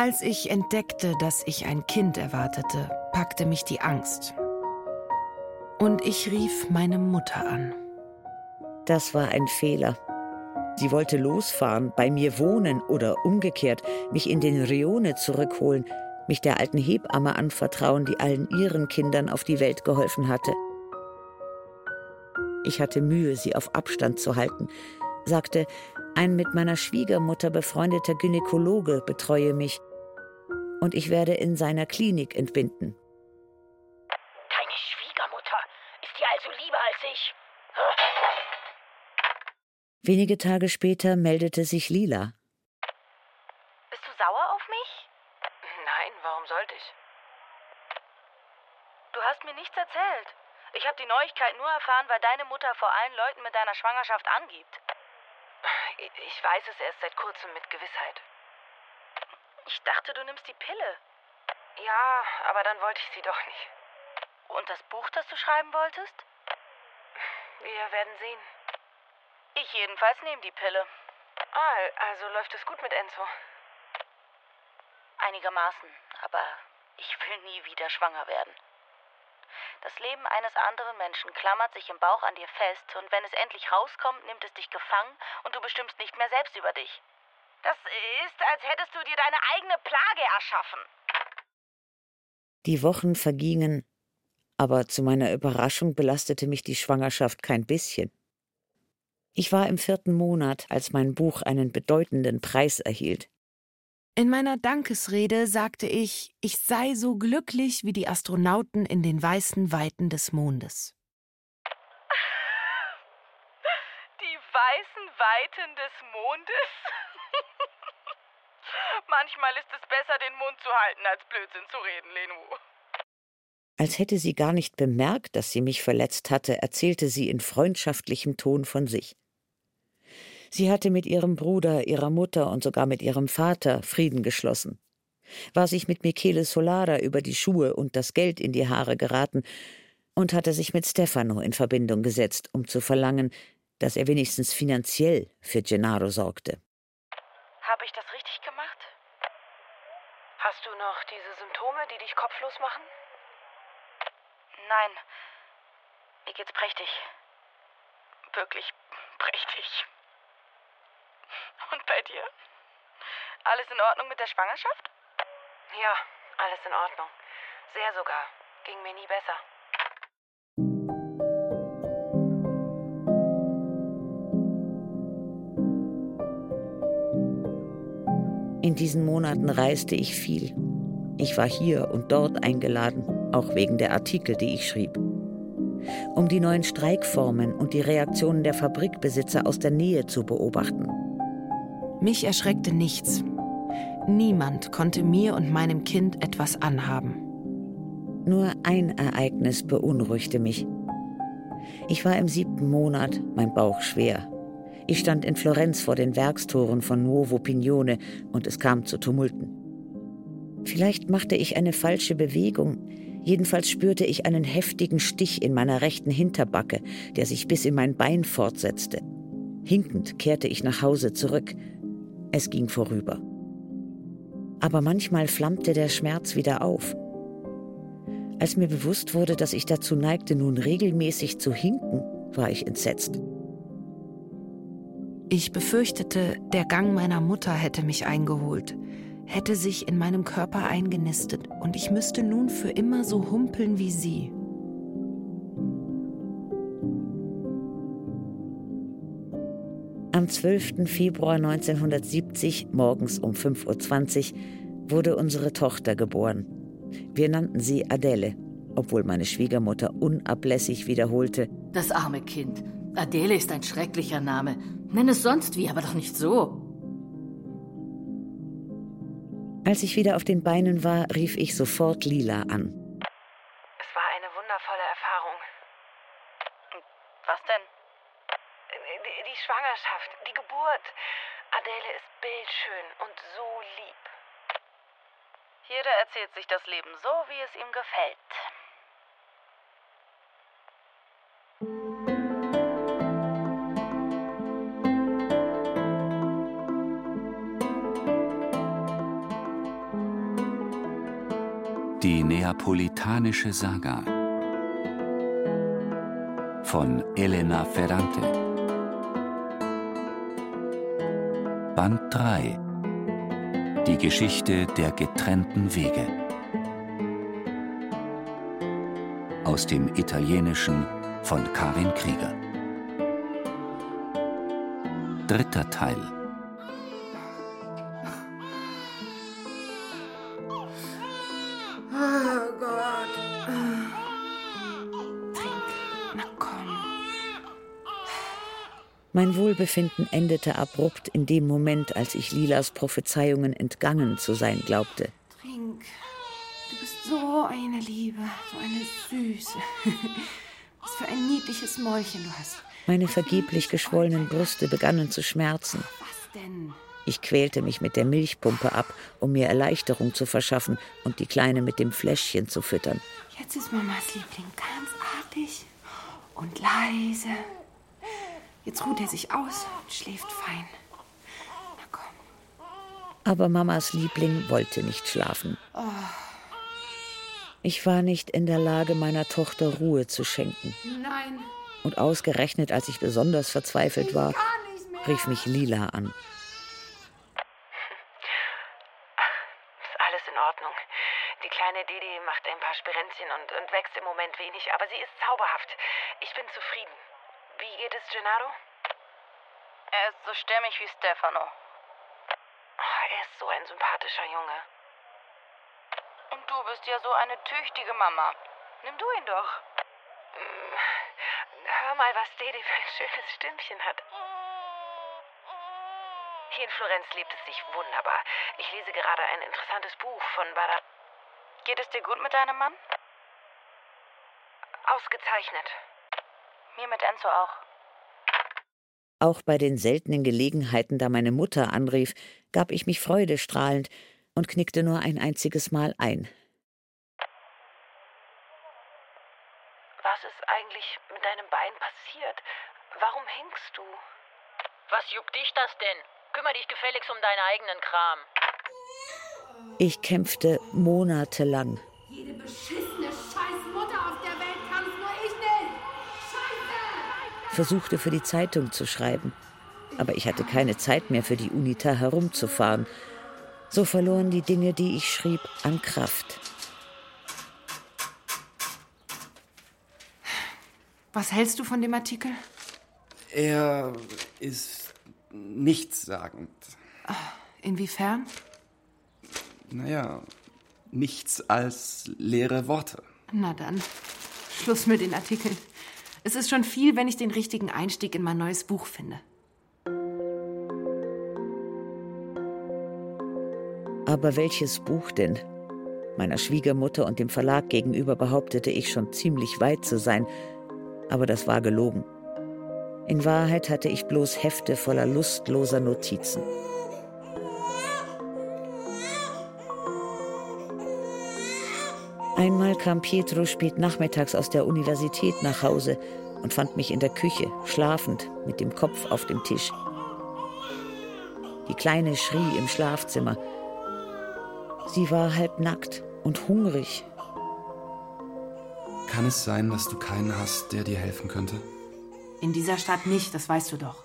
Als ich entdeckte, dass ich ein Kind erwartete, packte mich die Angst. Und ich rief meine Mutter an. Das war ein Fehler. Sie wollte losfahren, bei mir wohnen oder umgekehrt, mich in den Rione zurückholen, mich der alten Hebamme anvertrauen, die allen ihren Kindern auf die Welt geholfen hatte. Ich hatte Mühe, sie auf Abstand zu halten, sagte, ein mit meiner Schwiegermutter befreundeter Gynäkologe betreue mich und ich werde in seiner Klinik entbinden. Deine Schwiegermutter ist dir also lieber als ich? Wenige Tage später meldete sich Lila. Bist du sauer auf mich? Nein, warum sollte ich? Du hast mir nichts erzählt. Ich habe die Neuigkeit nur erfahren, weil deine Mutter vor allen Leuten mit deiner Schwangerschaft angibt. Ich weiß es erst seit kurzem mit Gewissheit. Ich dachte, du nimmst die Pille. Ja, aber dann wollte ich sie doch nicht. Und das Buch, das du schreiben wolltest? Wir werden sehen. Ich jedenfalls nehme die Pille. Also läuft es gut mit Enzo? Einigermaßen, aber ich will nie wieder schwanger werden. Das Leben eines anderen Menschen klammert sich im Bauch an dir fest und wenn es endlich rauskommt, nimmt es dich gefangen und du bestimmst nicht mehr selbst über dich. Das ist, als hättest du dir deine eigene Plage erschaffen. Die Wochen vergingen, aber zu meiner Überraschung belastete mich die Schwangerschaft kein bisschen. Ich war im 4. Monat, als mein Buch einen bedeutenden Preis erhielt. In meiner Dankesrede sagte ich sei so glücklich wie die Astronauten in den weißen Weiten des Mondes. Die weißen Weiten des Mondes? Manchmal ist es besser, den Mund zu halten, als Blödsinn zu reden, Lenu. Als hätte sie gar nicht bemerkt, dass sie mich verletzt hatte, erzählte sie in freundschaftlichem Ton von sich. Sie hatte mit ihrem Bruder, ihrer Mutter und sogar mit ihrem Vater Frieden geschlossen, war sich mit Michele Solara über die Schuhe und das Geld in die Haare geraten und hatte sich mit Stefano in Verbindung gesetzt, um zu verlangen, dass er wenigstens finanziell für Gennaro sorgte. Habe ich das richtig gemacht? Hast du noch diese Symptome, die dich kopflos machen? Nein, mir geht's prächtig. Wirklich prächtig. Und bei dir? Alles in Ordnung mit der Schwangerschaft? Ja, alles in Ordnung. Sehr sogar. Ging mir nie besser. In diesen Monaten reiste ich viel. Ich war hier und dort eingeladen, auch wegen der Artikel, die ich schrieb. Um die neuen Streikformen und die Reaktionen der Fabrikbesitzer aus der Nähe zu beobachten. Mich erschreckte nichts. Niemand konnte mir und meinem Kind etwas anhaben. Nur ein Ereignis beunruhigte mich. Ich war im 7. Monat, mein Bauch schwer. Ich stand in Florenz vor den Werkstoren von Nuovo Pignone und es kam zu Tumulten. Vielleicht machte ich eine falsche Bewegung. Jedenfalls spürte ich einen heftigen Stich in meiner rechten Hinterbacke, der sich bis in mein Bein fortsetzte. Hinkend kehrte ich nach Hause zurück. Es ging vorüber. Aber manchmal flammte der Schmerz wieder auf. Als mir bewusst wurde, dass ich dazu neigte, nun regelmäßig zu hinken, war ich entsetzt. Ich befürchtete, der Gang meiner Mutter hätte mich eingeholt, hätte sich in meinem Körper eingenistet und ich müsste nun für immer so humpeln wie sie. Am 12. Februar 1970, morgens um 5.20 Uhr, wurde unsere Tochter geboren. Wir nannten sie Adele, obwohl meine Schwiegermutter unablässig wiederholte: Das arme Kind. Adele ist ein schrecklicher Name. Nenn es sonst wie, aber doch nicht so. Als ich wieder auf den Beinen war, rief ich sofort Lila an. Es war eine wundervolle Erfahrung. Was denn? Die Schwangerschaft, die Geburt. Adele ist bildschön und so lieb. Jeder erzählt sich das Leben so, wie es ihm gefällt. Die neapolitanische Saga von Elena Ferrante. Band 3. Die Geschichte der getrennten Wege. Aus dem Italienischen von Karin Krieger. Dritter Teil. Mein Wohlbefinden endete abrupt in dem Moment, als ich Lilas Prophezeiungen entgangen zu sein glaubte. Trink, du bist so eine Liebe, so eine Süße. Was für ein niedliches Mäulchen du hast. Meine vergeblich geschwollenen Brüste begannen zu schmerzen. Was denn? Ich quälte mich mit der Milchpumpe ab, um mir Erleichterung zu verschaffen und die Kleine mit dem Fläschchen zu füttern. Jetzt ist Mamas Liebling ganz artig und leise. Jetzt ruht er sich aus und schläft fein. Na komm. Aber Mamas Liebling wollte nicht schlafen. Oh. Ich war nicht in der Lage, meiner Tochter Ruhe zu schenken. Nein. Und ausgerechnet, als ich besonders verzweifelt war, rief mich Lila an. Ist alles in Ordnung. Die kleine Dede macht ein paar Spirenzchen und wächst im Moment wenig, aber sie ist zauberhaft. Ich bin zufrieden. Wie geht es Gennaro? Er ist so stämmig wie Stefano. Er ist so ein sympathischer Junge. Und du bist ja so eine tüchtige Mama. Nimm du ihn doch. Hör mal, was Dede für ein schönes Stimmchen hat. Hier in Florenz lebt es sich wunderbar. Ich lese gerade ein interessantes Buch von Bada. Geht es dir gut mit deinem Mann? Ausgezeichnet. Mir mit Enzo auch. Auch bei den seltenen Gelegenheiten, da meine Mutter anrief, gab ich mich freudestrahlend und knickte nur ein einziges Mal ein. Was ist eigentlich mit deinem Bein passiert? Warum hängst du? Was juckt dich das denn? Kümmer dich gefälligst um deinen eigenen Kram. Ich kämpfte monatelang. Jede beschissene Scheißmutter auf der Welt kann es nur ich nicht. Versuchte für die Zeitung zu schreiben, aber ich hatte keine Zeit mehr für die Unita herumzufahren. So verloren die Dinge, die ich schrieb, an Kraft. Was hältst du von dem Artikel? Er ist nichtssagend. Inwiefern? Naja, nichts als leere Worte. Na dann, Schluss mit den Artikeln. Es ist schon viel, wenn ich den richtigen Einstieg in mein neues Buch finde. Aber welches Buch denn? Meiner Schwiegermutter und dem Verlag gegenüber behauptete ich schon ziemlich weit zu sein, aber das war gelogen. In Wahrheit hatte ich bloß Hefte voller lustloser Notizen. Einmal kam Pietro spät nachmittags aus der Universität nach Hause und fand mich in der Küche, schlafend, mit dem Kopf auf dem Tisch. Die Kleine schrie im Schlafzimmer. Sie war halbnackt und hungrig. Kann es sein, dass du keinen hast, der dir helfen könnte? In dieser Stadt nicht, das weißt du doch.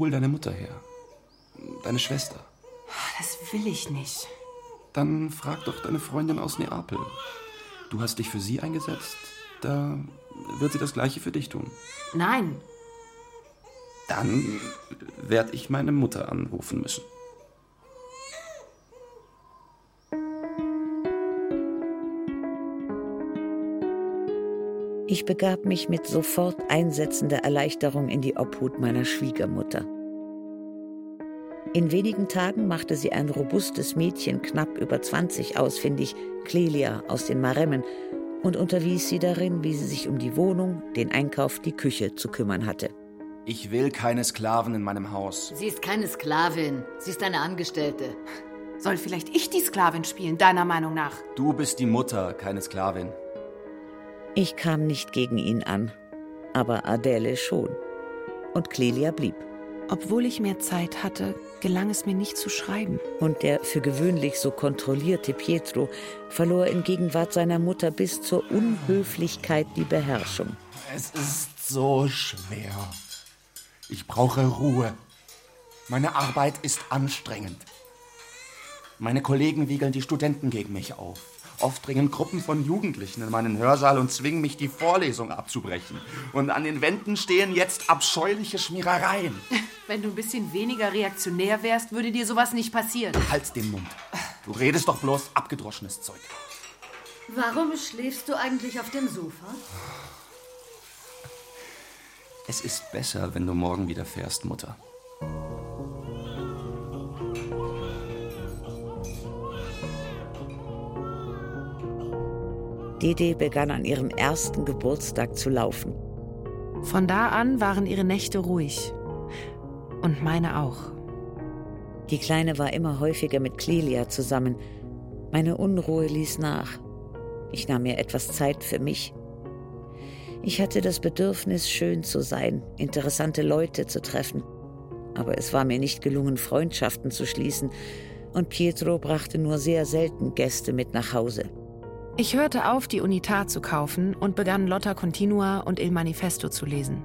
Hol deine Mutter her. Deine Schwester. Das will ich nicht. Dann frag doch deine Freundin aus Neapel. Du hast dich für sie eingesetzt, da wird sie das Gleiche für dich tun. Nein. Dann werde ich meine Mutter anrufen müssen. Ich begab mich mit sofort einsetzender Erleichterung in die Obhut meiner Schwiegermutter. In wenigen Tagen machte sie ein robustes Mädchen knapp über 20 ausfindig, Clelia aus den Maremmen, und unterwies sie darin, wie sie sich um die Wohnung, den Einkauf, die Küche zu kümmern hatte. Ich will keine Sklaven in meinem Haus. Sie ist keine Sklavin, sie ist eine Angestellte. Soll vielleicht ich die Sklavin spielen, deiner Meinung nach? Du bist die Mutter, keine Sklavin. Ich kam nicht gegen ihn an, aber Adele schon. Und Clelia blieb. Oh, Obwohl ich mehr Zeit hatte, gelang es mir nicht zu schreiben. Und der für gewöhnlich so kontrollierte Pietro verlor in Gegenwart seiner Mutter bis zur Unhöflichkeit die Beherrschung. Es ist so schwer. Ich brauche Ruhe. Meine Arbeit ist anstrengend. Meine Kollegen wiegeln die Studenten gegen mich auf. Oft dringen Gruppen von Jugendlichen in meinen Hörsaal und zwingen mich, die Vorlesung abzubrechen. Und an den Wänden stehen jetzt abscheuliche Schmierereien. Wenn du ein bisschen weniger reaktionär wärst, würde dir sowas nicht passieren. Halt den Mund. Du redest doch bloß abgedroschenes Zeug. Warum schläfst du eigentlich auf dem Sofa? Es ist besser, wenn du morgen wieder fährst, Mutter. Dede begann an ihrem ersten Geburtstag zu laufen. Von da an waren ihre Nächte ruhig. Und meine auch. Die Kleine war immer häufiger mit Clelia zusammen. Meine Unruhe ließ nach. Ich nahm mir etwas Zeit für mich. Ich hatte das Bedürfnis, schön zu sein, interessante Leute zu treffen. Aber es war mir nicht gelungen, Freundschaften zu schließen. Und Pietro brachte nur sehr selten Gäste mit nach Hause. Ich hörte auf, die Unita zu kaufen und begann Lotta Continua und Il Manifesto zu lesen.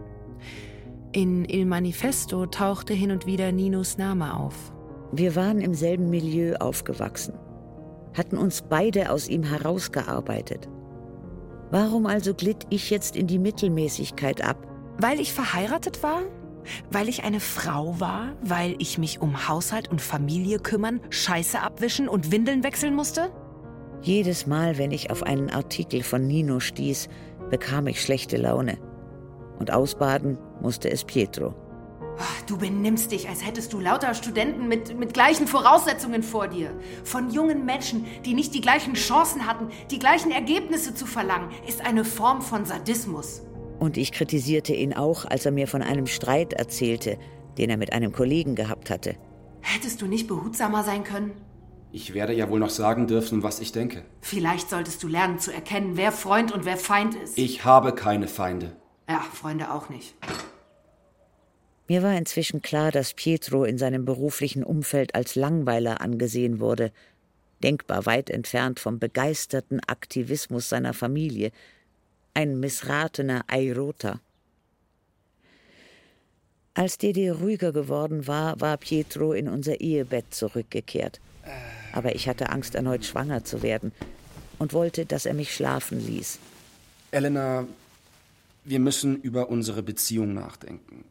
In Il Manifesto tauchte hin und wieder Ninos Name auf. Wir waren im selben Milieu aufgewachsen, hatten uns beide aus ihm herausgearbeitet. Warum also glitt ich jetzt in die Mittelmäßigkeit ab? Weil ich verheiratet war? Weil ich eine Frau war? Weil ich mich um Haushalt und Familie kümmern, Scheiße abwischen und Windeln wechseln musste? Jedes Mal, wenn ich auf einen Artikel von Nino stieß, bekam ich schlechte Laune. Und ausbaden musste es Pietro. Du benimmst dich, als hättest du lauter Studenten mit gleichen Voraussetzungen vor dir. Von jungen Menschen, die nicht die gleichen Chancen hatten, die gleichen Ergebnisse zu verlangen, ist eine Form von Sadismus. Und ich kritisierte ihn auch, als er mir von einem Streit erzählte, den er mit einem Kollegen gehabt hatte. Hättest du nicht behutsamer sein können? Ich werde ja wohl noch sagen dürfen, was ich denke. Vielleicht solltest du lernen zu erkennen, wer Freund und wer Feind ist. Ich habe keine Feinde. Ja, Freunde auch nicht. Mir war inzwischen klar, dass Pietro in seinem beruflichen Umfeld als Langweiler angesehen wurde. Denkbar weit entfernt vom begeisterten Aktivismus seiner Familie. Ein missratener Eiroter. Als Dede ruhiger geworden war, war Pietro in unser Ehebett zurückgekehrt. Aber ich hatte Angst, erneut schwanger zu werden und wollte, dass er mich schlafen ließ. Elena, wir müssen über unsere Beziehung nachdenken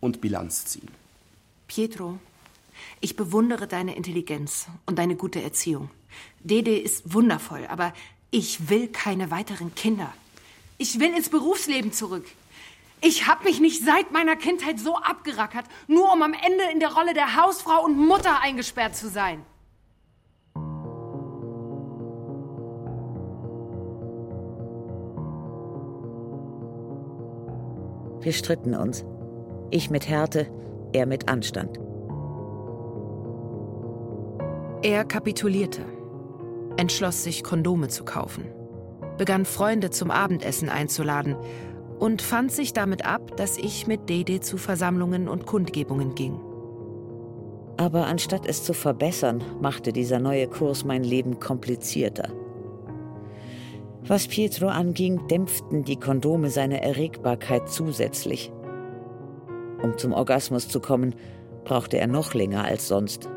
und Bilanz ziehen. Pietro, ich bewundere deine Intelligenz und deine gute Erziehung. Dede ist wundervoll, aber ich will keine weiteren Kinder. Ich will ins Berufsleben zurück. Ich habe mich nicht seit meiner Kindheit so abgerackert, nur um am Ende in der Rolle der Hausfrau und Mutter eingesperrt zu sein. Wir stritten uns. Ich mit Härte, er mit Anstand. Er kapitulierte, entschloss sich, Kondome zu kaufen, begann Freunde zum Abendessen einzuladen und fand sich damit ab, dass ich mit Dede zu Versammlungen und Kundgebungen ging. Aber anstatt es zu verbessern, machte dieser neue Kurs mein Leben komplizierter. Was Pietro anging, dämpften die Kondome seine Erregbarkeit zusätzlich. Um zum Orgasmus zu kommen, brauchte er noch länger als sonst.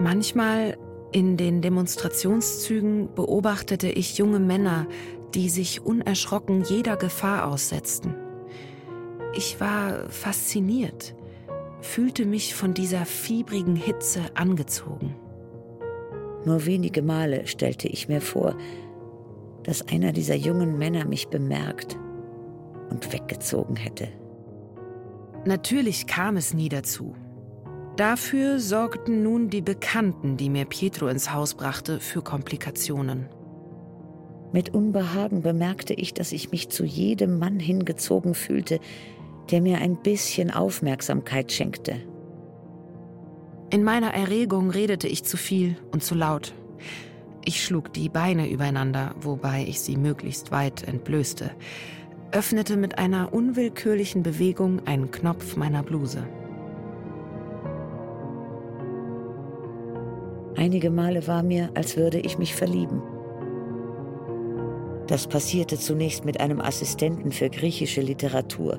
Manchmal in den Demonstrationszügen beobachtete ich junge Männer, die sich unerschrocken jeder Gefahr aussetzten. Ich war fasziniert, fühlte mich von dieser fiebrigen Hitze angezogen. Nur wenige Male stellte ich mir vor, dass einer dieser jungen Männer mich bemerkt und weggezogen hätte. Natürlich kam es nie dazu. Dafür sorgten nun die Bekannten, die mir Pietro ins Haus brachte, für Komplikationen. Mit Unbehagen bemerkte ich, dass ich mich zu jedem Mann hingezogen fühlte, der mir ein bisschen Aufmerksamkeit schenkte. In meiner Erregung redete ich zu viel und zu laut. Ich schlug die Beine übereinander, wobei ich sie möglichst weit entblößte, öffnete mit einer unwillkürlichen Bewegung einen Knopf meiner Bluse. Einige Male war mir, als würde ich mich verlieben. Das passierte zunächst mit einem Assistenten für griechische Literatur,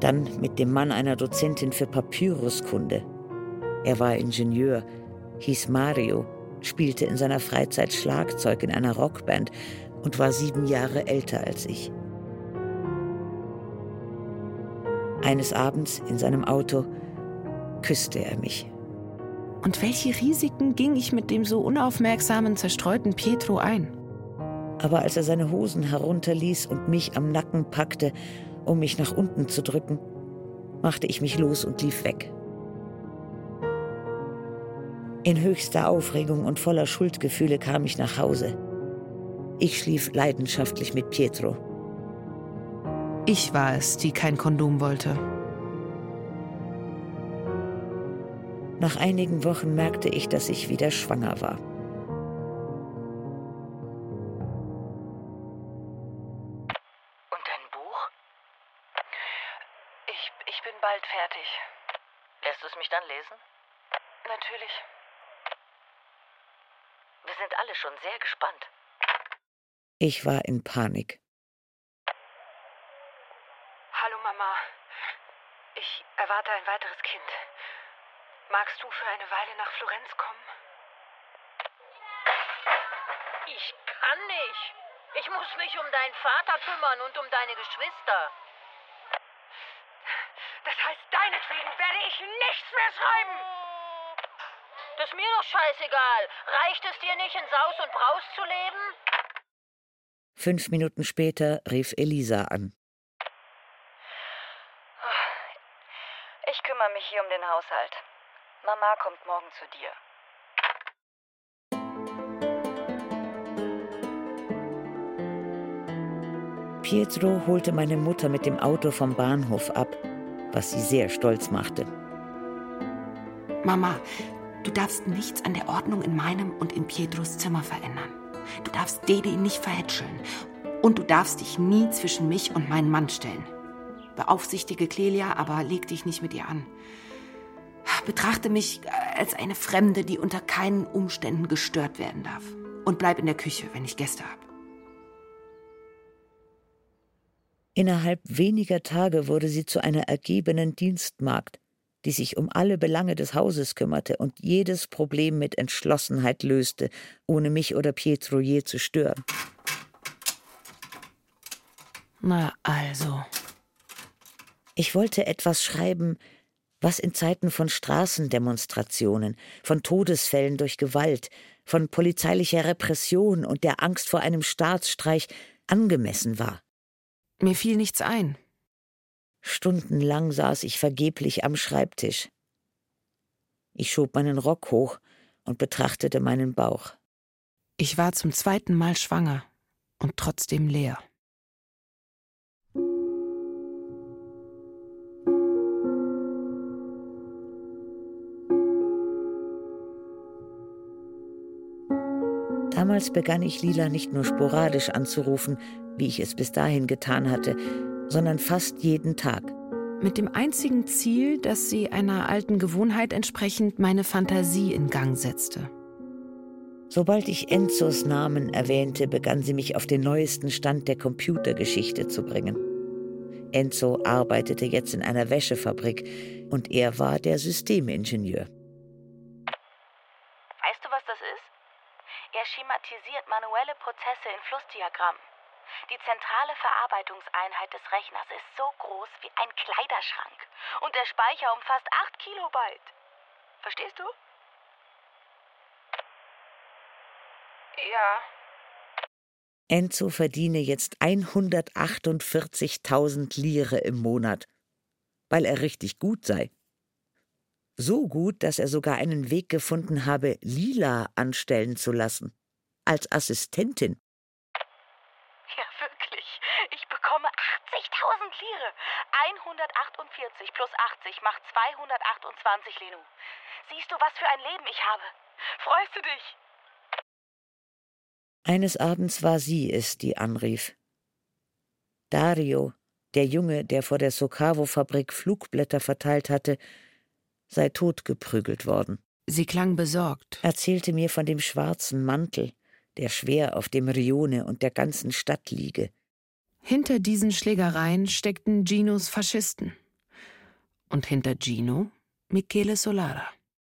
dann mit dem Mann einer Dozentin für Papyruskunde. Er war Ingenieur, hieß Mario, spielte in seiner Freizeit Schlagzeug in einer Rockband und war 7 Jahre älter als ich. Eines Abends in seinem Auto küsste er mich. Und welche Risiken ging ich mit dem so unaufmerksamen, zerstreuten Pietro ein? Aber als er seine Hosen herunterließ und mich am Nacken packte, um mich nach unten zu drücken, machte ich mich los und lief weg. In höchster Aufregung und voller Schuldgefühle kam ich nach Hause. Ich schlief leidenschaftlich mit Pietro. Ich war es, die kein Kondom wollte. Nach einigen Wochen merkte ich, dass ich wieder schwanger war. Sehr gespannt. Ich war in Panik. Hallo Mama, ich erwarte ein weiteres Kind. Magst du für eine Weile nach Florenz kommen? Ich kann nicht. Ich muss mich um deinen Vater kümmern und um deine Geschwister. Das heißt, deinetwegen werde ich nichts mehr schreiben. Das ist mir doch scheißegal. Reicht es dir nicht, in Saus und Braus zu leben? 5 Minuten später rief Elisa an. Ich kümmere mich hier um den Haushalt. Mama kommt morgen zu dir. Pietro holte meine Mutter mit dem Auto vom Bahnhof ab, was sie sehr stolz machte. Mama, du darfst nichts an der Ordnung in meinem und in Pietros Zimmer verändern. Du darfst Dede nicht verhätscheln. Und du darfst dich nie zwischen mich und meinen Mann stellen. Beaufsichtige Clelia, aber leg dich nicht mit ihr an. Betrachte mich als eine Fremde, die unter keinen Umständen gestört werden darf. Und bleib in der Küche, wenn ich Gäste habe. Innerhalb weniger Tage wurde sie zu einer ergebenen Dienstmagd, die sich um alle Belange des Hauses kümmerte und jedes Problem mit Entschlossenheit löste, ohne mich oder Pietro je zu stören. Na also. Ich wollte etwas schreiben, was in Zeiten von Straßendemonstrationen, von Todesfällen durch Gewalt, von polizeilicher Repression und der Angst vor einem Staatsstreich angemessen war. Mir fiel nichts ein. Stundenlang saß ich vergeblich am Schreibtisch. Ich schob meinen Rock hoch und betrachtete meinen Bauch. Ich war zum 2. Mal schwanger und trotzdem leer. Damals begann ich Lila nicht nur sporadisch anzurufen, wie ich es bis dahin getan hatte, sondern fast jeden Tag. Mit dem einzigen Ziel, dass sie einer alten Gewohnheit entsprechend meine Fantasie in Gang setzte. Sobald ich Enzos Namen erwähnte, begann sie mich auf den neuesten Stand der Computergeschichte zu bringen. Enzo arbeitete jetzt in einer Wäschefabrik und er war der Systemingenieur. Weißt du, was das ist? Er schematisiert manuelle Prozesse in Flussdiagrammen. Die zentrale Verarbeitungseinheit des Rechners ist so groß wie ein Kleiderschrank. Und der Speicher umfasst 8 Kilobyte. Verstehst du? Ja. Enzo verdiene jetzt 148.000 Lire im Monat, weil er richtig gut sei. So gut, dass er sogar einen Weg gefunden habe, Lila anstellen zu lassen. Als Assistentin. 148 plus 80 macht 228, Lenu. Siehst du, was für ein Leben ich habe? Freust du dich? Eines Abends war sie es, die anrief. Dario, der Junge, der vor der Soccavo-Fabrik Flugblätter verteilt hatte, sei totgeprügelt worden. Sie klang besorgt. Erzählte mir von dem schwarzen Mantel, der schwer auf dem Rione und der ganzen Stadt liege. Hinter diesen Schlägereien steckten Ginos Faschisten. Und hinter Gino Michele Solara.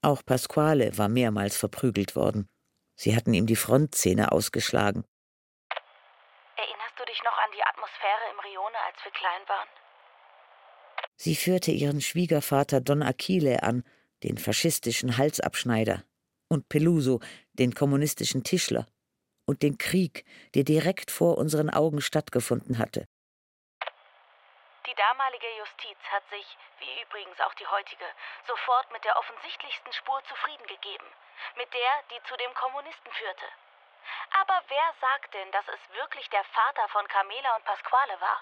Auch Pasquale war mehrmals verprügelt worden. Sie hatten ihm die Frontzähne ausgeschlagen. Erinnerst du dich noch an die Atmosphäre im Rione, als wir klein waren? Sie führte ihren Schwiegervater Don Achille an, den faschistischen Halsabschneider, und Peluso, den kommunistischen Tischler, und den Krieg, der direkt vor unseren Augen stattgefunden hatte. Die damalige Justiz hat sich, wie übrigens auch die heutige, sofort mit der offensichtlichsten Spur zufrieden gegeben, mit der, die zu dem Kommunisten führte. Aber wer sagt denn, dass es wirklich der Vater von Carmela und Pasquale war?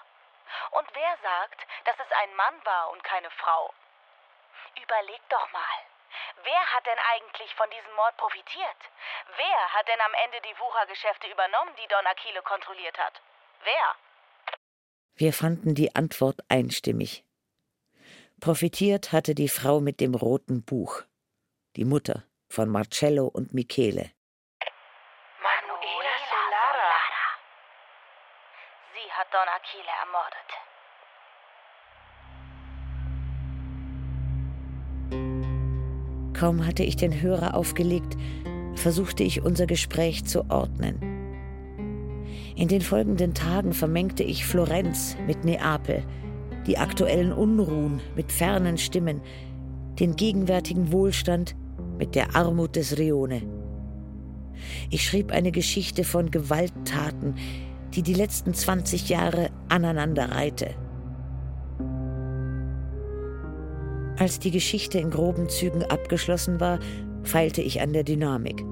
Und wer sagt, dass es ein Mann war und keine Frau? Überleg doch mal, wer hat denn eigentlich von diesem Mord profitiert? Wer hat denn am Ende die Wuchergeschäfte übernommen, die Don Achille kontrolliert hat? Wer? Wir fanden die Antwort einstimmig. Profitiert hatte die Frau mit dem roten Buch, die Mutter von Marcello und Michele. Manuela Solara. Sie hat Don Achille ermordet. Kaum hatte ich den Hörer aufgelegt, versuchte ich, unser Gespräch zu ordnen. In den folgenden Tagen vermengte ich Florenz mit Neapel, die aktuellen Unruhen mit fernen Stimmen, den gegenwärtigen Wohlstand mit der Armut des Rione. Ich schrieb eine Geschichte von Gewalttaten, die die letzten 20 Jahre aneinander reihte. Als die Geschichte in groben Zügen abgeschlossen war, feilte ich an der Dynamik.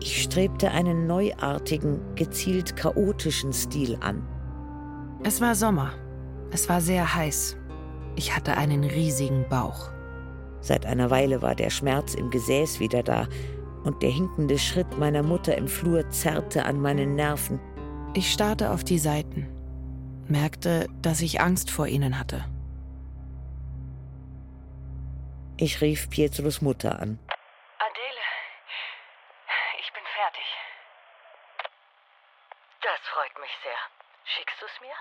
Ich strebte einen neuartigen, gezielt chaotischen Stil an. Es war Sommer. Es war sehr heiß. Ich hatte einen riesigen Bauch. Seit einer Weile war der Schmerz im Gesäß wieder da und der hinkende Schritt meiner Mutter im Flur zerrte an meinen Nerven. Ich starrte auf die Seiten, merkte, dass ich Angst vor ihnen hatte. Ich rief Pietros Mutter an. Adele, ich bin fertig. Das freut mich sehr. Schickst du es mir?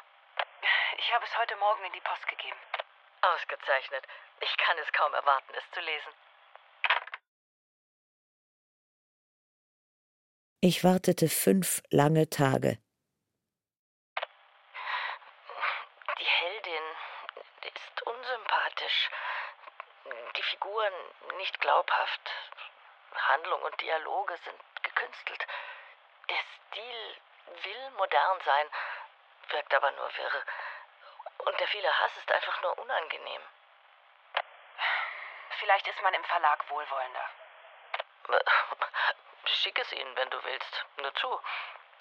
Ich habe es heute Morgen in die Post gegeben. Ausgezeichnet. Ich kann es kaum erwarten, es zu lesen. Ich wartete 5 lange Tage. Die Heldin ist unsympathisch. Die Figuren nicht glaubhaft. Handlung und Dialoge sind gekünstelt. Der Stil will modern sein, wirkt aber nur wirre. Und der viele Hass ist einfach nur unangenehm. Vielleicht ist man im Verlag wohlwollender. Schick es ihnen, wenn du willst. Nur zu.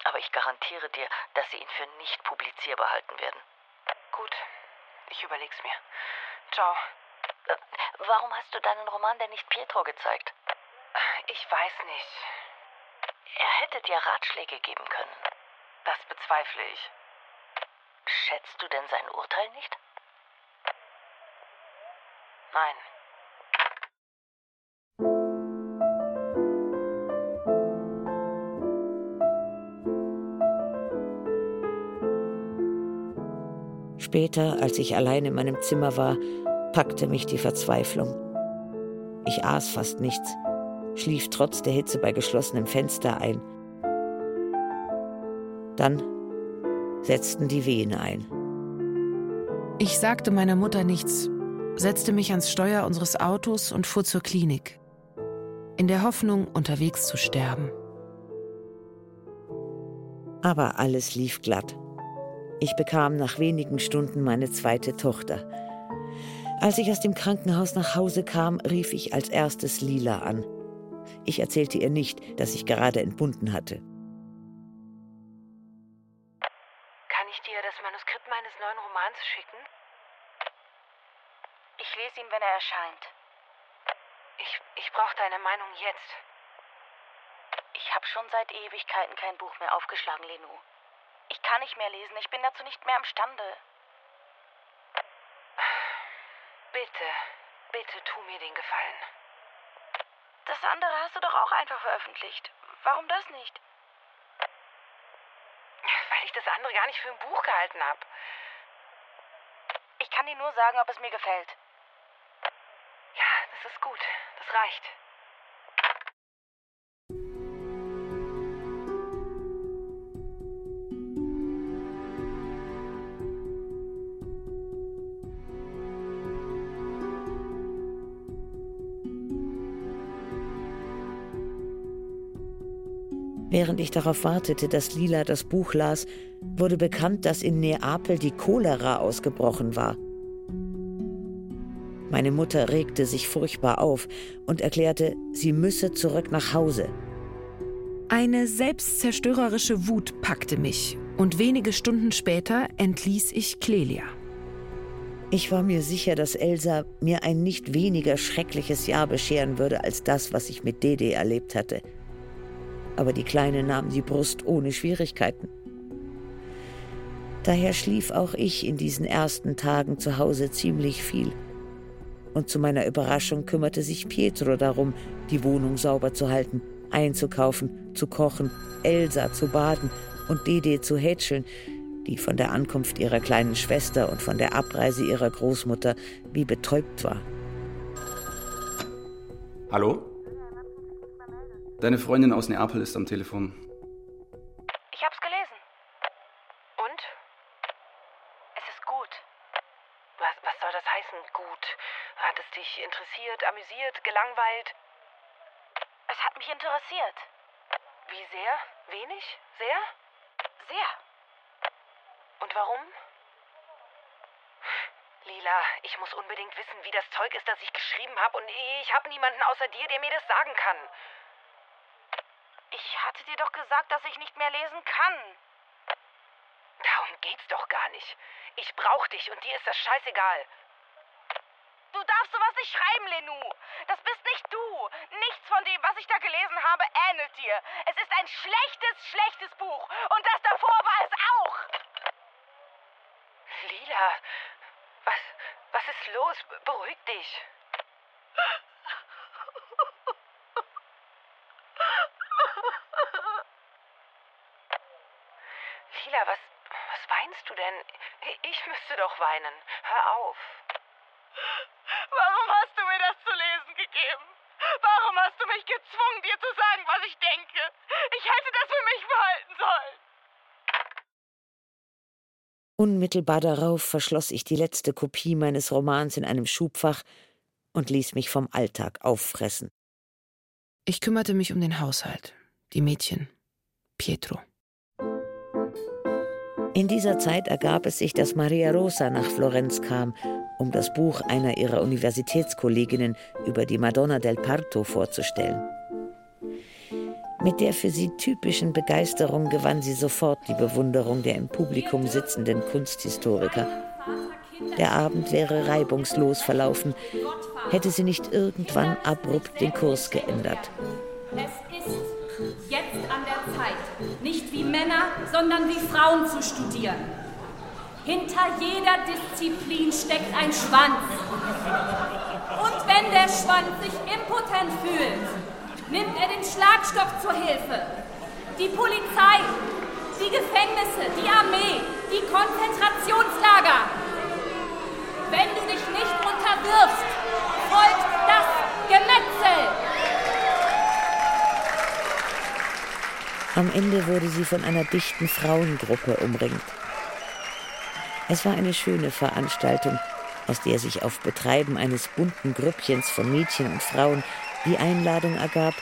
Aber ich garantiere dir, dass sie ihn für nicht publizierbar halten werden. Gut, ich überleg's mir. Ciao. Warum hast du deinen Roman denn nicht Pietro gezeigt? Ich weiß nicht. Er hätte dir Ratschläge geben können. Das bezweifle ich. Schätzt du denn sein Urteil nicht? Nein. Später, als ich allein in meinem Zimmer war, packte mich die Verzweiflung. Ich aß fast nichts, schlief trotz der Hitze bei geschlossenem Fenster ein. Dann setzten die Wehen ein. Ich sagte meiner Mutter nichts, setzte mich ans Steuer unseres Autos und fuhr zur Klinik, in der Hoffnung, unterwegs zu sterben. Aber alles lief glatt. Ich bekam nach wenigen Stunden meine zweite Tochter. Als ich aus dem Krankenhaus nach Hause kam, rief ich als erstes Lila an. Ich erzählte ihr nicht, dass ich gerade entbunden hatte. Kann ich dir das Manuskript meines neuen Romans schicken? Ich lese ihn, wenn er erscheint. Ich brauche deine Meinung jetzt. Ich habe schon seit Ewigkeiten kein Buch mehr aufgeschlagen, Lenu. Ich kann nicht mehr lesen, ich bin dazu nicht mehr imstande. Bitte, bitte tu mir den Gefallen. Das andere hast du doch auch einfach veröffentlicht. Warum das nicht? Weil ich das andere gar nicht für ein Buch gehalten habe. Ich kann dir nur sagen, ob es mir gefällt. Ja, das ist gut. Das reicht. Während ich darauf wartete, dass Lila das Buch las, wurde bekannt, dass in Neapel die Cholera ausgebrochen war. Meine Mutter regte sich furchtbar auf und erklärte, sie müsse zurück nach Hause. Eine selbstzerstörerische Wut packte mich und wenige Stunden später entließ ich Clelia. Ich war mir sicher, dass Elsa mir ein nicht weniger schreckliches Jahr bescheren würde als das, was ich mit Dede erlebt hatte. Aber die Kleine nahm die Brust ohne Schwierigkeiten. Daher schlief auch ich in diesen ersten Tagen zu Hause ziemlich viel. Und zu meiner Überraschung kümmerte sich Pietro darum, die Wohnung sauber zu halten, einzukaufen, zu kochen, Elsa zu baden und Dede zu hätscheln, die von der Ankunft ihrer kleinen Schwester und von der Abreise ihrer Großmutter wie betäubt war. Hallo? Deine Freundin aus Neapel ist am Telefon. Ich hab's gelesen. Und? Es ist gut. Was soll das heißen, gut? Hat es dich interessiert, amüsiert, gelangweilt? Es hat mich interessiert. Wie sehr? Wenig? Sehr? Sehr. Und warum? Lila, ich muss unbedingt wissen, wie das Zeug ist, das ich geschrieben habe. Und ich habe niemanden außer dir, der mir das sagen kann. Ich hatte dir doch gesagt, dass ich nicht mehr lesen kann. Darum geht's doch gar nicht. Ich brauch dich und dir ist das scheißegal. Du darfst sowas nicht schreiben, Lenu. Das bist nicht du. Nichts von dem, was ich da gelesen habe, ähnelt dir. Es ist ein schlechtes, schlechtes Buch. Und das davor war es auch. Lila, was ist los? Beruhig dich. Lila, was weinst du denn? Ich müsste doch weinen. Hör auf. Warum hast du mir das zu lesen gegeben? Warum hast du mich gezwungen, dir zu sagen, was ich denke? Ich hätte das für mich behalten sollen. Unmittelbar darauf verschloss ich die letzte Kopie meines Romans in einem Schubfach und ließ mich vom Alltag auffressen. Ich kümmerte mich um den Haushalt, die Mädchen, Pietro. In dieser Zeit ergab es sich, dass Maria Rosa nach Florenz kam, um das Buch einer ihrer Universitätskolleginnen über die Madonna del Parto vorzustellen. Mit der für sie typischen Begeisterung gewann sie sofort die Bewunderung der im Publikum sitzenden Kunsthistoriker. Der Abend wäre reibungslos verlaufen, hätte sie nicht irgendwann abrupt den Kurs geändert. Es ist jetzt an der Zeit, nicht wie Männer, sondern wie Frauen zu studieren. Hinter jeder Disziplin steckt ein Schwanz. Und wenn der Schwanz sich impotent fühlt, nimmt er den Schlagstock zur Hilfe. Die Polizei, die Gefängnisse, die Armee, die Konzentrationslager. Wenn du dich nicht unterwirfst, folgt das Gemetzel. Am Ende wurde sie von einer dichten Frauengruppe umringt. Es war eine schöne Veranstaltung, aus der sich auf Betreiben eines bunten Grüppchens von Mädchen und Frauen die Einladung ergab,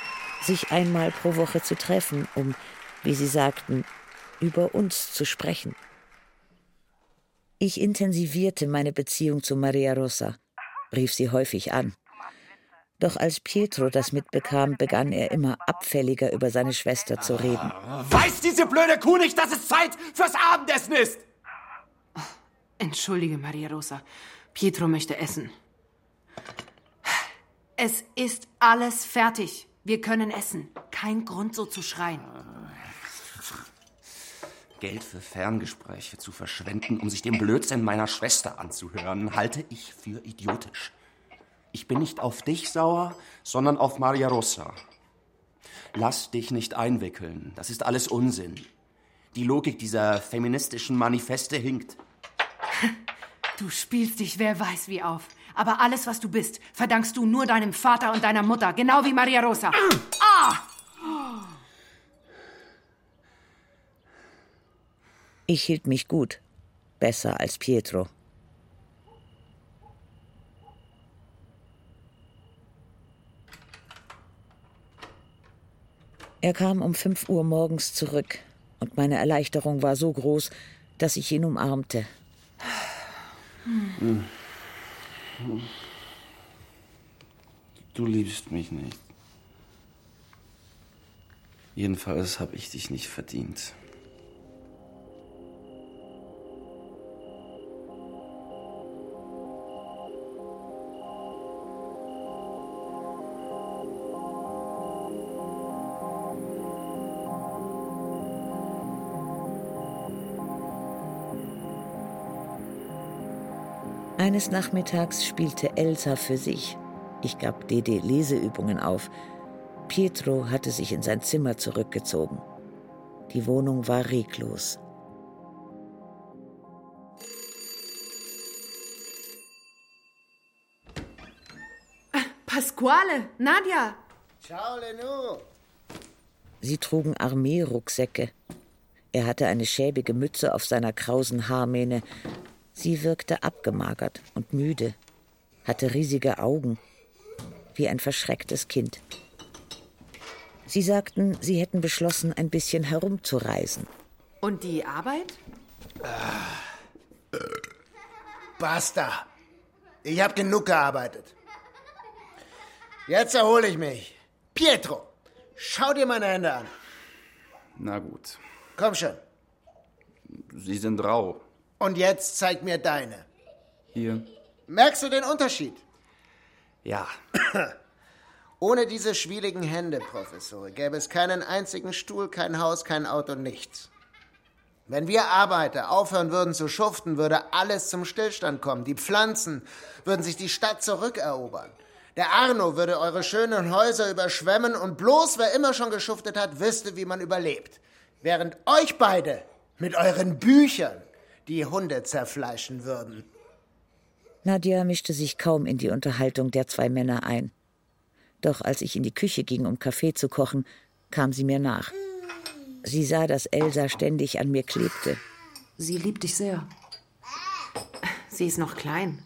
sich einmal pro Woche zu treffen, um, wie sie sagten, über uns zu sprechen. Ich intensivierte meine Beziehung zu Maria Rosa, rief sie häufig an. Doch als Pietro das mitbekam, begann er immer abfälliger über seine Schwester zu reden. Weiß diese blöde Kuh nicht, dass es Zeit fürs Abendessen ist? Entschuldige, Maria Rosa. Pietro möchte essen. Es ist alles fertig. Wir können essen. Kein Grund, so zu schreien. Geld für Ferngespräche zu verschwenden, um sich dem Blödsinn meiner Schwester anzuhören, halte ich für idiotisch. Ich bin nicht auf dich sauer, sondern auf Maria Rosa. Lass dich nicht einwickeln, das ist alles Unsinn. Die Logik dieser feministischen Manifeste hinkt. Du spielst dich wer weiß wie auf. Aber alles, was du bist, verdankst du nur deinem Vater und deiner Mutter, genau wie Maria Rosa. Ah! Ich hielt mich gut, besser als Pietro. Er kam um 5 Uhr morgens zurück und meine Erleichterung war so groß, dass ich ihn umarmte. Du liebst mich nicht. Jedenfalls habe ich dich nicht verdient. Eines Nachmittags spielte Elsa für sich. Ich gab Dede Leseübungen auf. Pietro hatte sich in sein Zimmer zurückgezogen. Die Wohnung war reglos. Pasquale, Nadia! Ciao, Lenu! Sie trugen Armeerucksäcke. Er hatte eine schäbige Mütze auf seiner krausen Haarmähne. Sie wirkte abgemagert und müde, hatte riesige Augen, wie ein verschrecktes Kind. Sie sagten, sie hätten beschlossen, ein bisschen herumzureisen. Und die Arbeit? Basta! Ich habe genug gearbeitet. Jetzt erhole ich mich. Pietro, schau dir meine Hände an. Na gut. Komm schon. Sie sind rau. Und jetzt zeig mir deine. Hier. Merkst du den Unterschied? Ja. Ohne diese schwieligen Hände, Professor, gäbe es keinen einzigen Stuhl, kein Haus, kein Auto, nichts. Wenn wir Arbeiter aufhören würden zu schuften, würde alles zum Stillstand kommen. Die Pflanzen würden sich die Stadt zurückerobern. Der Arno würde eure schönen Häuser überschwemmen und bloß wer immer schon geschuftet hat, wüsste, wie man überlebt. Während euch beide mit euren Büchern die Hunde zerfleischen würden. Nadia mischte sich kaum in die Unterhaltung der 2 Männer ein. Doch als ich in die Küche ging, um Kaffee zu kochen, kam sie mir nach. Sie sah, dass Elsa ständig an mir klebte. Sie liebt dich sehr. Sie ist noch klein.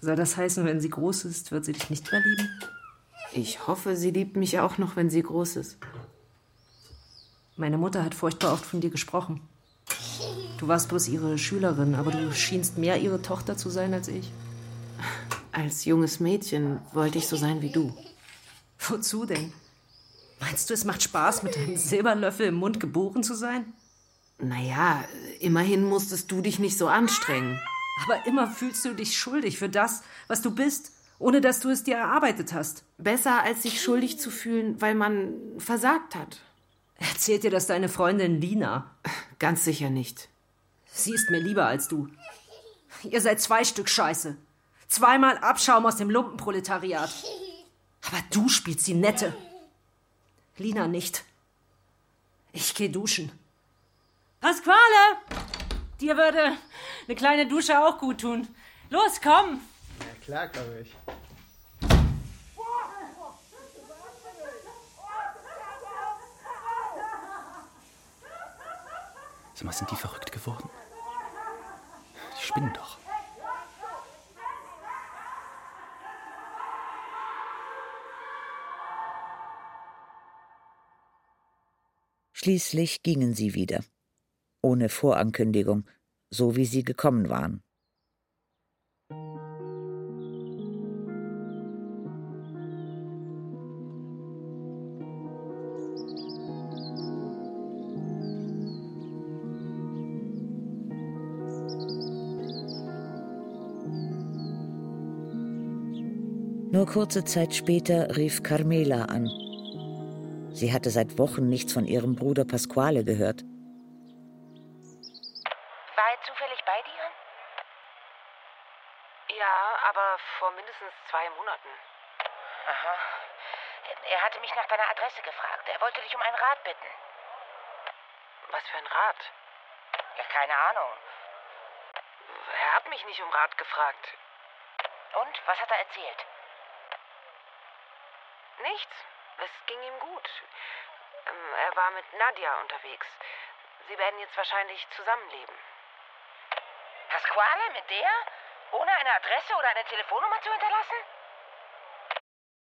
Soll das heißen, wenn sie groß ist, wird sie dich nicht mehr lieben? Ich hoffe, sie liebt mich auch noch, wenn sie groß ist. Meine Mutter hat furchtbar oft von dir gesprochen. Du warst bloß ihre Schülerin, aber du schienst mehr ihre Tochter zu sein als ich. Als junges Mädchen wollte ich so sein wie du. Wozu denn? Meinst du, es macht Spaß, mit einem Silberlöffel im Mund geboren zu sein? Naja, immerhin musstest du dich nicht so anstrengen. Aber immer fühlst du dich schuldig für das, was du bist, ohne dass du es dir erarbeitet hast. Besser, als sich schuldig zu fühlen, weil man versagt hat. Erzählt dir das deine Freundin Lina? Ganz sicher nicht. Sie ist mir lieber als du. Ihr seid 2 Stück Scheiße. 2-mal Abschaum aus dem Lumpenproletariat. Aber du spielst die Nette. Lina nicht. Ich geh duschen. Pasquale! Dir würde eine kleine Dusche auch gut tun. Los, komm! Ja, klar, glaube ich. Sag mal, sind die verrückt geworden? Die spinnen doch. Schließlich gingen sie wieder. Ohne Vorankündigung, so wie sie gekommen waren. Nur kurze Zeit später rief Carmela an. Sie hatte seit Wochen nichts von ihrem Bruder Pasquale gehört. War er zufällig bei dir? Ja, aber vor mindestens 2 Monaten. Aha. Er hatte mich nach deiner Adresse gefragt. Er wollte dich um einen Rat bitten. Was für ein Rat? Ja, keine Ahnung. Er hat mich nicht um Rat gefragt. Und? Was hat er erzählt? Nichts. Es ging ihm gut. Er war mit Nadia unterwegs. Sie werden jetzt wahrscheinlich zusammenleben. Pasquale mit der? Ohne eine Adresse oder eine Telefonnummer zu hinterlassen?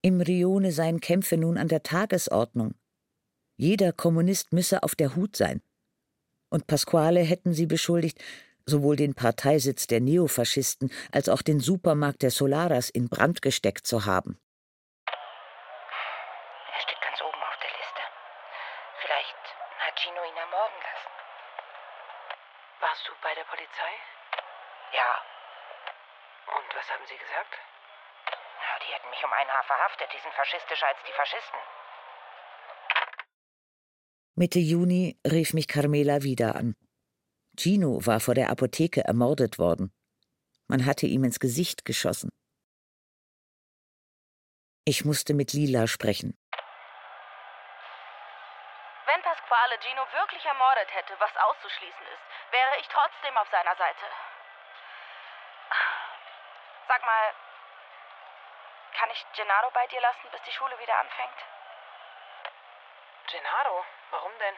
Im Rione seien Kämpfe nun an der Tagesordnung. Jeder Kommunist müsse auf der Hut sein. Und Pasquale hätten sie beschuldigt, sowohl den Parteisitz der Neofaschisten als auch den Supermarkt der Solaras in Brand gesteckt zu haben. Er steht ganz oben auf der Liste. Vielleicht hat Gino ihn ermorden lassen. Warst du bei der Polizei? Ja. Und was haben sie gesagt? Na, die hätten mich um ein Haar verhaftet. Die sind faschistischer als die Faschisten. Mitte Juni rief mich Carmela wieder an. Gino war vor der Apotheke ermordet worden. Man hatte ihm ins Gesicht geschossen. Ich musste mit Lila sprechen. Wenn Pasquale Gino wirklich ermordet hätte, was auszuschließen ist, wäre ich trotzdem auf seiner Seite. Sag mal, kann ich Gennaro bei dir lassen, bis die Schule wieder anfängt? Gennaro? Warum denn?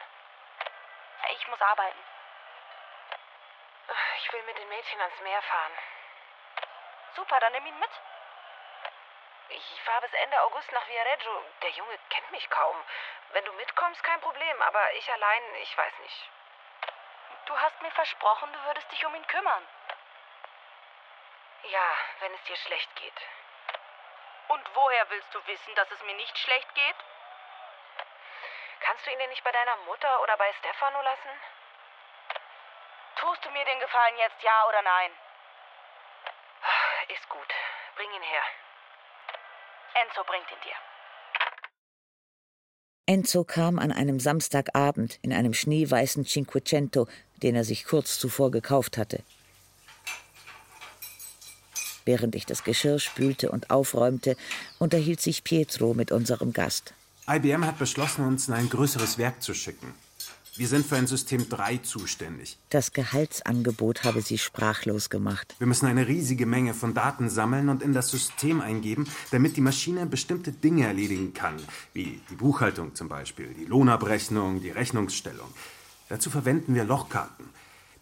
Ich muss arbeiten. Ich will mit den Mädchen ans Meer fahren. Super, dann nimm ihn mit. Ich fahre bis Ende August nach Viareggio. Der Junge kennt mich kaum. Wenn du mitkommst, kein Problem, aber ich allein, ich weiß nicht. Du hast mir versprochen, du würdest dich um ihn kümmern. Ja, wenn es dir schlecht geht. Und woher willst du wissen, dass es mir nicht schlecht geht? Kannst du ihn denn nicht bei deiner Mutter oder bei Stefano lassen? Tust du mir den Gefallen jetzt, ja oder nein? Ist gut. Bring ihn her. Enzo bringt ihn dir. Enzo kam an einem Samstagabend in einem schneeweißen Cinquecento, den er sich kurz zuvor gekauft hatte. Während ich das Geschirr spülte und aufräumte, unterhielt sich Pietro mit unserem Gast. IBM hat beschlossen, uns in ein größeres Werk zu schicken. Wir sind für ein System 3 zuständig. Das Gehaltsangebot habe sie sprachlos gemacht. Wir müssen eine riesige Menge von Daten sammeln und in das System eingeben, damit die Maschine bestimmte Dinge erledigen kann, wie die Buchhaltung zum Beispiel, die Lohnabrechnung, die Rechnungsstellung. Dazu verwenden wir Lochkarten.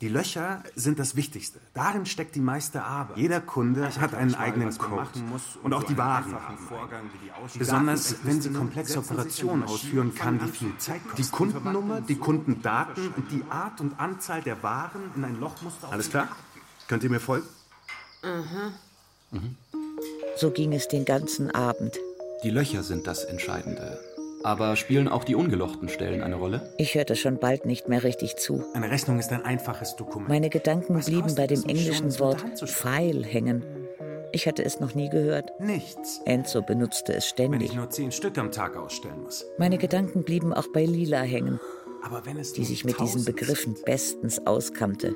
Die Löcher sind das Wichtigste. Darin steckt die meiste Arbeit. Jeder Kunde hat einen eigenen Code und auch die Waren haben. Besonders wenn sie komplexe Operationen ausführen kann, die viel Zeit kosten. Die Kundennummer, die Kundendaten und die Art und Anzahl der Waren in ein Lochmuster. Alles klar? Könnt ihr mir folgen? Mhm. So ging es den ganzen Abend. Die Löcher sind das Entscheidende. Aber spielen auch die ungelochten Stellen eine Rolle? Ich hörte schon bald nicht mehr richtig zu. Eine Rechnung ist ein einfaches Dokument. Meine Gedanken blieben bei dem englischen Wort File hängen. Ich hatte es noch nie gehört. Nichts. Enzo benutzte es ständig. Wenn ich nur 10 Stück am Tag ausstellen muss. Meine Gedanken blieben auch bei Lila hängen, aber wenn es die sich mit diesen Begriffen bestens auskannte.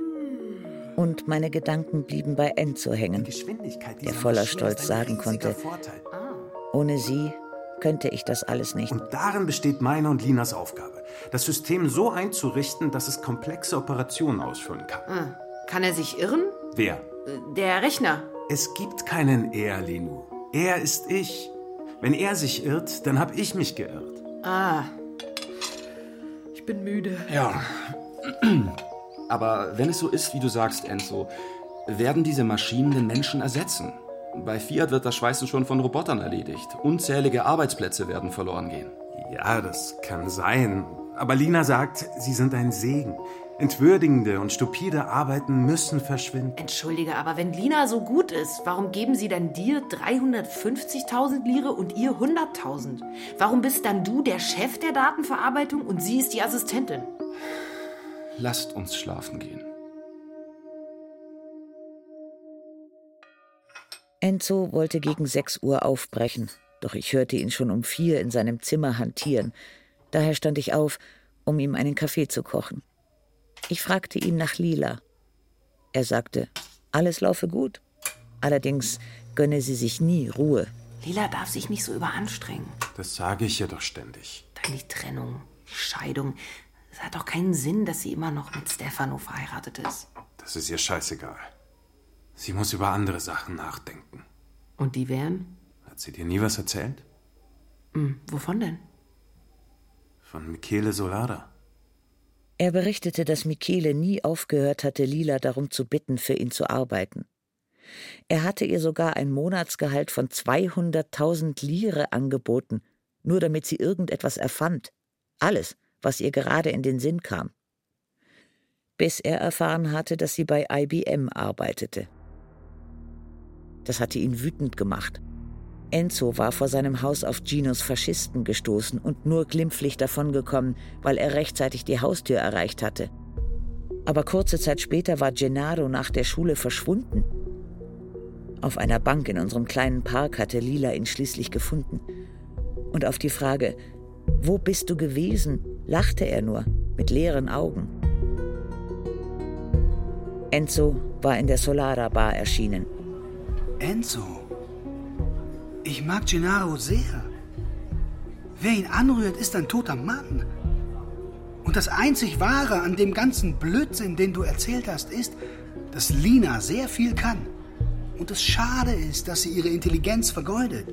Und meine Gedanken blieben bei Enzo hängen, der voller Stolz sagen konnte, ohne sie könnte ich das alles nicht. Und darin besteht meine und Linas Aufgabe, das System so einzurichten, dass es komplexe Operationen ausführen kann. Kann er sich irren? Wer? Der Rechner. Es gibt keinen Er, Lenu. Er ist ich. Wenn er sich irrt, dann habe ich mich geirrt. Ich bin müde. Ja. Aber wenn es so ist, wie du sagst, Enzo, werden diese Maschinen den Menschen ersetzen? Bei Fiat wird das Schweißen schon von Robotern erledigt. Unzählige Arbeitsplätze werden verloren gehen. Ja, das kann sein. Aber Lina sagt, sie sind ein Segen. Entwürdigende und stupide Arbeiten müssen verschwinden. Entschuldige, aber wenn Lina so gut ist, warum geben sie dann dir 350.000 Lire und ihr 100.000? Warum bist dann du der Chef der Datenverarbeitung und sie ist die Assistentin? Lasst uns schlafen gehen. Enzo wollte gegen 6 Uhr aufbrechen, doch ich hörte ihn schon um 4 in seinem Zimmer hantieren. Daher stand ich auf, um ihm einen Kaffee zu kochen. Ich fragte ihn nach Lila. Er sagte, alles laufe gut. Allerdings gönne sie sich nie Ruhe. Lila darf sich nicht so überanstrengen. Das sage ich ihr doch ständig. Dann die Trennung, Scheidung. Es hat doch keinen Sinn, dass sie immer noch mit Stefano verheiratet ist. Das ist ihr scheißegal. Sie muss über andere Sachen nachdenken. Und die wären? Hat sie dir nie was erzählt? Wovon denn? Von Michele Solara. Er berichtete, dass Michele nie aufgehört hatte, Lila darum zu bitten, für ihn zu arbeiten. Er hatte ihr sogar ein Monatsgehalt von 200.000 Lire angeboten, nur damit sie irgendetwas erfand. Alles, was ihr gerade in den Sinn kam. Bis er erfahren hatte, dass sie bei IBM arbeitete. Das hatte ihn wütend gemacht. Enzo war vor seinem Haus auf Ginos Faschisten gestoßen und nur glimpflich davongekommen, weil er rechtzeitig die Haustür erreicht hatte. Aber kurze Zeit später war Gennaro nach der Schule verschwunden. Auf einer Bank in unserem kleinen Park hatte Lila ihn schließlich gefunden. Und auf die Frage, wo bist du gewesen, lachte er nur mit leeren Augen. Enzo war in der Solara Bar erschienen. Enzo? Ich mag Gennaro sehr. Wer ihn anrührt, ist ein toter Mann. Und das einzig Wahre an dem ganzen Blödsinn, den du erzählt hast, ist, dass Lina sehr viel kann. Und es schade ist, dass sie ihre Intelligenz vergeudet.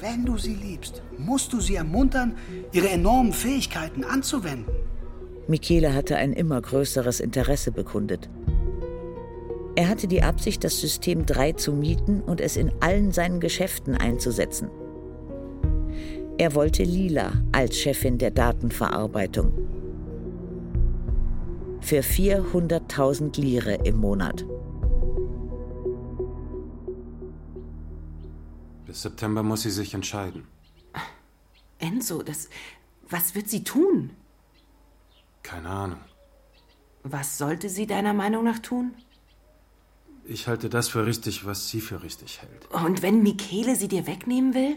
Wenn du sie liebst, musst du sie ermuntern, ihre enormen Fähigkeiten anzuwenden. Michele hatte ein immer größeres Interesse bekundet. Er hatte die Absicht, das System 3 zu mieten und es in allen seinen Geschäften einzusetzen. Er wollte Lila als Chefin der Datenverarbeitung. Für 400.000 Lire im Monat. Bis September muss sie sich entscheiden. Enzo, was wird sie tun? Keine Ahnung. Was sollte sie deiner Meinung nach tun? Ich halte das für richtig, was sie für richtig hält. Und wenn Michele sie dir wegnehmen will?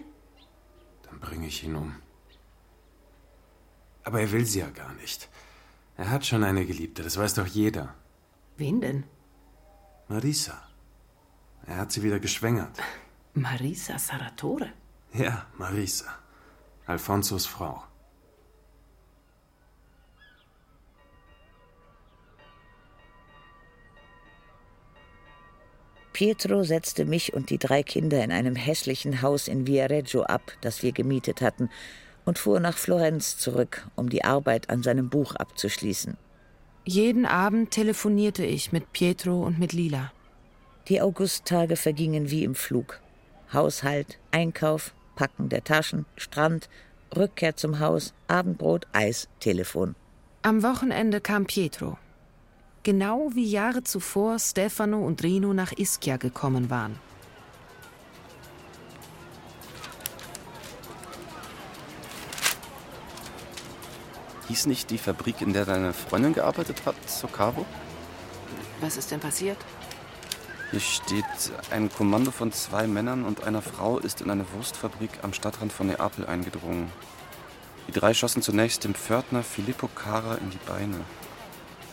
Dann bringe ich ihn um. Aber er will sie ja gar nicht. Er hat schon eine Geliebte, das weiß doch jeder. Wen denn? Marisa. Er hat sie wieder geschwängert. Marisa Saratore? Ja, Marisa. Alfonsos Frau. Pietro setzte mich und die 3 Kinder in einem hässlichen Haus in Viareggio ab, das wir gemietet hatten, und fuhr nach Florenz zurück, um die Arbeit an seinem Buch abzuschließen. Jeden Abend telefonierte ich mit Pietro und mit Lila. Die Augusttage vergingen wie im Flug. Haushalt, Einkauf, Packen der Taschen, Strand, Rückkehr zum Haus, Abendbrot, Eis, Telefon. Am Wochenende kam Pietro. Genau wie Jahre zuvor Stefano und Rino nach Ischia gekommen waren. Hieß nicht die Fabrik, in der deine Freundin gearbeitet hat, Soccavo? Was ist denn passiert? Hier steht, ein Kommando von 2 Männern und einer Frau ist in eine Wurstfabrik am Stadtrand von Neapel eingedrungen. Die 3 schossen zunächst dem Pförtner Filippo Cara in die Beine.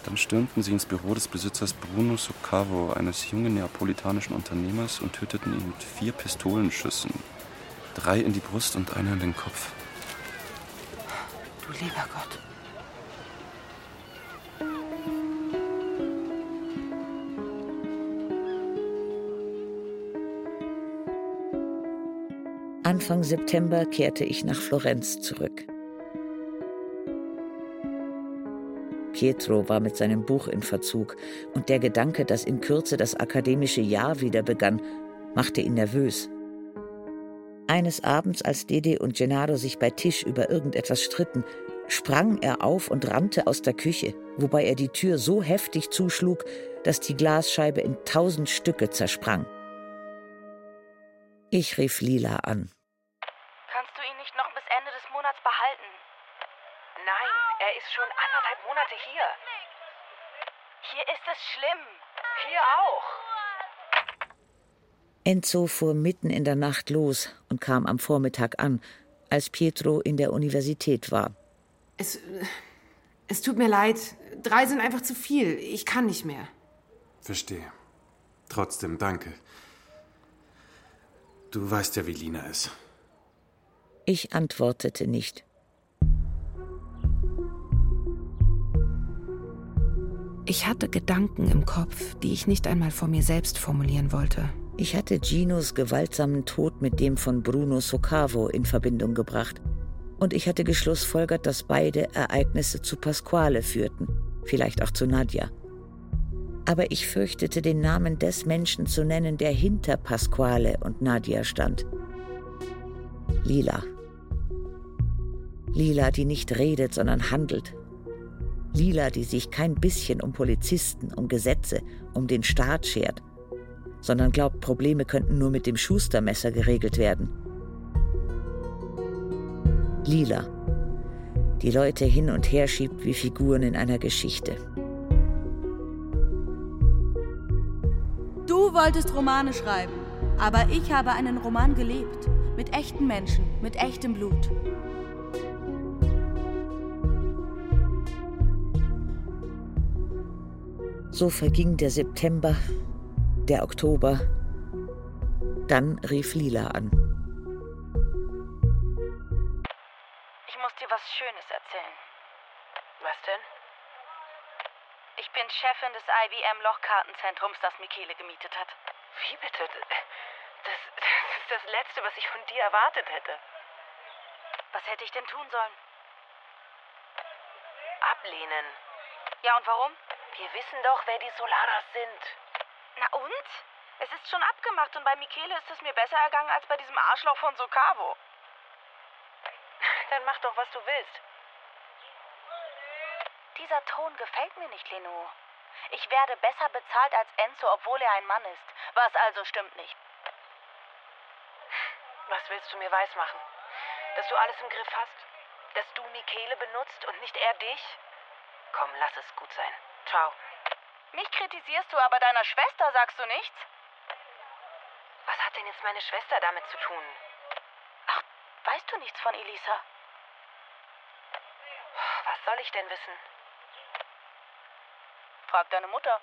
Dann stürmten sie ins Büro des Besitzers Bruno Soccavo, eines jungen neapolitanischen Unternehmers, und töteten ihn mit 4 Pistolenschüssen. 3 in die Brust und einer in den Kopf. Du lieber Gott. Anfang September kehrte ich nach Florenz zurück. Pietro war mit seinem Buch in Verzug und der Gedanke, dass in Kürze das akademische Jahr wieder begann, machte ihn nervös. Eines Abends, als Dede und Gennaro sich bei Tisch über irgendetwas stritten, sprang er auf und rannte aus der Küche, wobei er die Tür so heftig zuschlug, dass die Glasscheibe in 1000 Stücke zersprang. Ich rief Lila an. Kannst du ihn nicht noch bis Ende des Monats behalten? Nein, er ist schon anderthalb Monate hier. Hier ist es schlimm. Hier auch. Enzo fuhr mitten in der Nacht los und kam am Vormittag an, als Pietro in der Universität war. Es tut mir leid. 3 sind einfach zu viel. Ich kann nicht mehr. Verstehe. Trotzdem danke. Du weißt ja, wie Lina ist. Ich antwortete nicht. Ich hatte Gedanken im Kopf, die ich nicht einmal vor mir selbst formulieren wollte. Ich hatte Ginos gewaltsamen Tod mit dem von Bruno Soccavo in Verbindung gebracht. Und ich hatte geschlussfolgert, dass beide Ereignisse zu Pasquale führten, vielleicht auch zu Nadia. Aber ich fürchtete, den Namen des Menschen zu nennen, der hinter Pasquale und Nadia stand. Lila. Lila, die nicht redet, sondern handelt. Lila, die sich kein bisschen um Polizisten, um Gesetze, um den Staat schert, sondern glaubt, Probleme könnten nur mit dem Schustermesser geregelt werden. Lila, die Leute hin und her schiebt wie Figuren in einer Geschichte. Du wolltest Romane schreiben, aber ich habe einen Roman gelebt. Mit echten Menschen, mit echtem Blut. So verging der September, der Oktober. Dann rief Lila an. Ich muss dir was Schönes erzählen. Was denn? Ich bin Chefin des IBM-Lochkartenzentrums, das Michele gemietet hat. Wie bitte? Das ist das Letzte, was ich von dir erwartet hätte. Was hätte ich denn tun sollen? Ablehnen. Ja, und warum? Wir wissen doch, wer die Solaras sind. Na und? Es ist schon abgemacht und bei Michele ist es mir besser ergangen als bei diesem Arschloch von Soccavo. Dann mach doch, was du willst. Dieser Ton gefällt mir nicht, Lenu. Ich werde besser bezahlt als Enzo, obwohl er ein Mann ist. Was also stimmt nicht. Was willst du mir weismachen? Dass du alles im Griff hast? Dass du Michele benutzt und nicht er dich? Komm, lass es gut sein. Ciao. Mich kritisierst du, aber deiner Schwester sagst du nichts? Was hat denn jetzt meine Schwester damit zu tun? Ach, weißt du nichts von Elisa? Was soll ich denn wissen? Frag deine Mutter.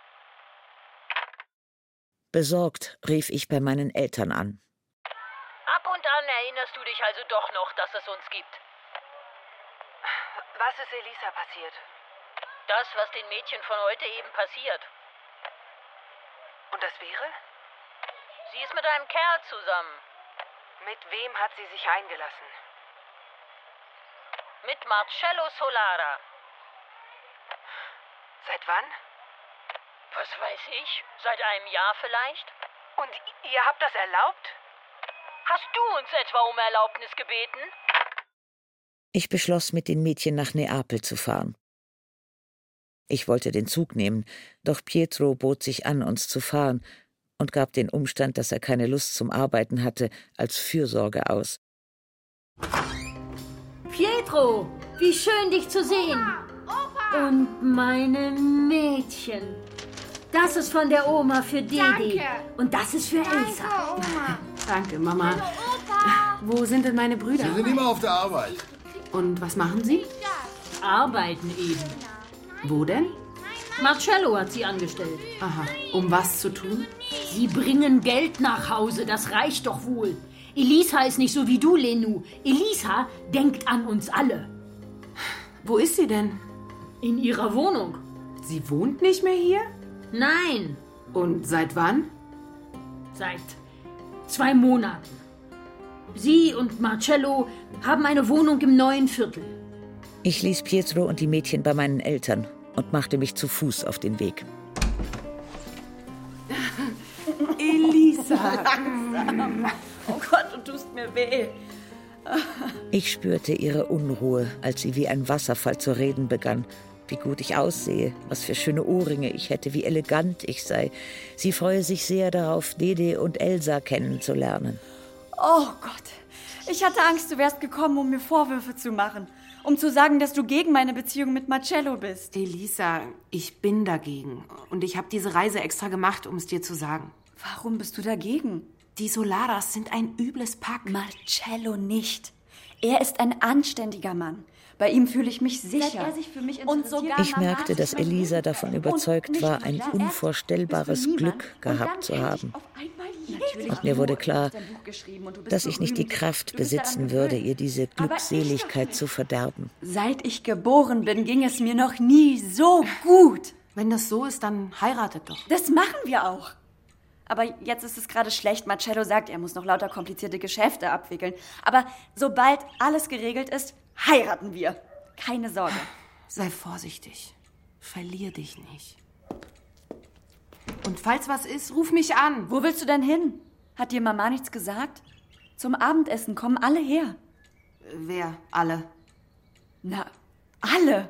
Besorgt rief ich bei meinen Eltern an. Ab und an erinnerst du dich also doch noch, dass es uns gibt. Was ist Elisa passiert? Das, was den Mädchen von heute eben passiert. Und das wäre? Sie ist mit einem Kerl zusammen. Mit wem hat sie sich eingelassen? Mit Marcello Solara. Seit wann? Was weiß ich? Seit einem Jahr vielleicht? Und ihr habt das erlaubt? Hast du uns etwa um Erlaubnis gebeten? Ich beschloss, mit den Mädchen nach Neapel zu fahren. Ich wollte den Zug nehmen, doch Pietro bot sich an, uns zu fahren, und gab den Umstand, dass er keine Lust zum Arbeiten hatte, als Fürsorge aus. Pietro, wie schön, dich zu sehen. Opa. Und meine Mädchen. Das ist von der Oma für Dede. Danke. Und das ist für Elsa. Danke, Oma. Danke, Mama. Hallo, Opa. Wo sind denn meine Brüder? Sie sind immer auf der Arbeit. Und was machen sie? Arbeiten eben. Wo denn? Marcello hat sie angestellt. Aha. Um was zu tun? Sie bringen Geld nach Hause. Das reicht doch wohl. Elisa ist nicht so wie du, Lenu. Elisa denkt an uns alle. Wo ist sie denn? In ihrer Wohnung. Sie wohnt nicht mehr hier? Nein. Und seit wann? Seit 2 Monaten. Sie und Marcello haben eine Wohnung im neuen Viertel. Ich ließ Pietro und die Mädchen bei meinen Eltern und machte mich zu Fuß auf den Weg. Elisa! Langsam. Oh Gott, du tust mir weh. Ich spürte ihre Unruhe, als sie wie ein Wasserfall zu reden begann. Wie gut ich aussehe, was für schöne Ohrringe ich hätte, wie elegant ich sei. Sie freue sich sehr darauf, Dede und Elsa kennenzulernen. Oh Gott, ich hatte Angst, du wärst gekommen, um mir Vorwürfe zu machen. Um zu sagen, dass du gegen meine Beziehung mit Marcello bist. Elisa, ich bin dagegen. Und ich habe diese Reise extra gemacht, um es dir zu sagen. Warum bist du dagegen? Die Solaras sind ein übles Pack. Marcello nicht. Er ist ein anständiger Mann. Bei ihm fühle ich mich sicher. Ich merkte, dass Elisa davon überzeugt war, ein unvorstellbares Glück gehabt zu haben. Und mir wurde klar, dass ich nicht die Kraft besitzen würde, ihr diese Glückseligkeit zu verderben. Seit ich geboren bin, ging es mir noch nie so gut. Wenn das so ist, dann heiratet doch. Das machen wir auch. Aber jetzt ist es gerade schlecht. Marcello sagt, er muss noch lauter komplizierte Geschäfte abwickeln. Aber sobald alles geregelt ist, heiraten wir. Keine Sorge. Sei vorsichtig. Verlier dich nicht. Und falls was ist, ruf mich an. Wo willst du denn hin? Hat dir Mama nichts gesagt? Zum Abendessen kommen alle her. Wer? Alle? Na, alle.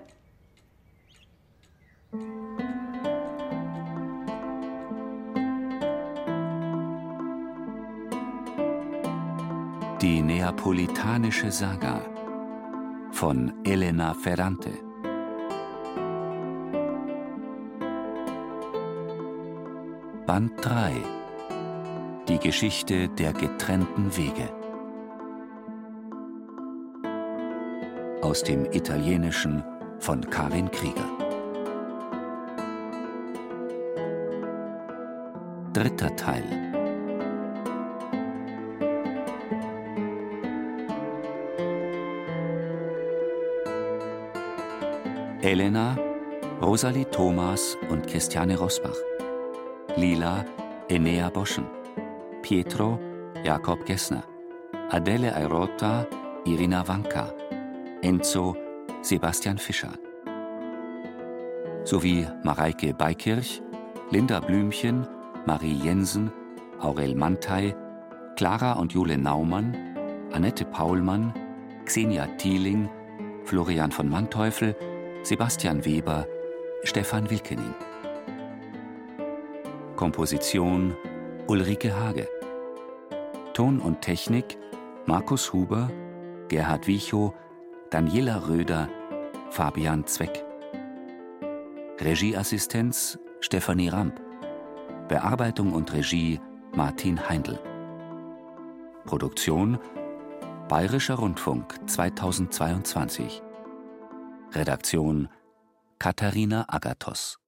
Die neapolitanische Saga von Elena Ferrante. Band 3. Die Geschichte der getrennten Wege. Aus dem Italienischen von Karin Krieger. Dritter Teil. Elena, Rosalie Thomas und Christiane Rosbach. Lila, Enea Boschen. Pietro, Jakob Gessner. Adele Airota, Irina Wanka. Enzo, Sebastian Fischer. Sowie Mareike Beikirch, Linda Blümchen, Marie Jensen, Aurel Mantei, Clara und Jule Naumann, Annette Paulmann, Xenia Thieling, Florian von Manteuffel, Sebastian Weber, Stefan Wilkening. Komposition Ulrike Hage. Ton und Technik Markus Huber, Gerhard Wiechow, Daniela Röder, Fabian Zweck. Regieassistenz Stefanie Ramp. Bearbeitung und Regie Martin Heindl. Produktion Bayerischer Rundfunk 2022. Redaktion Katharina Agathos.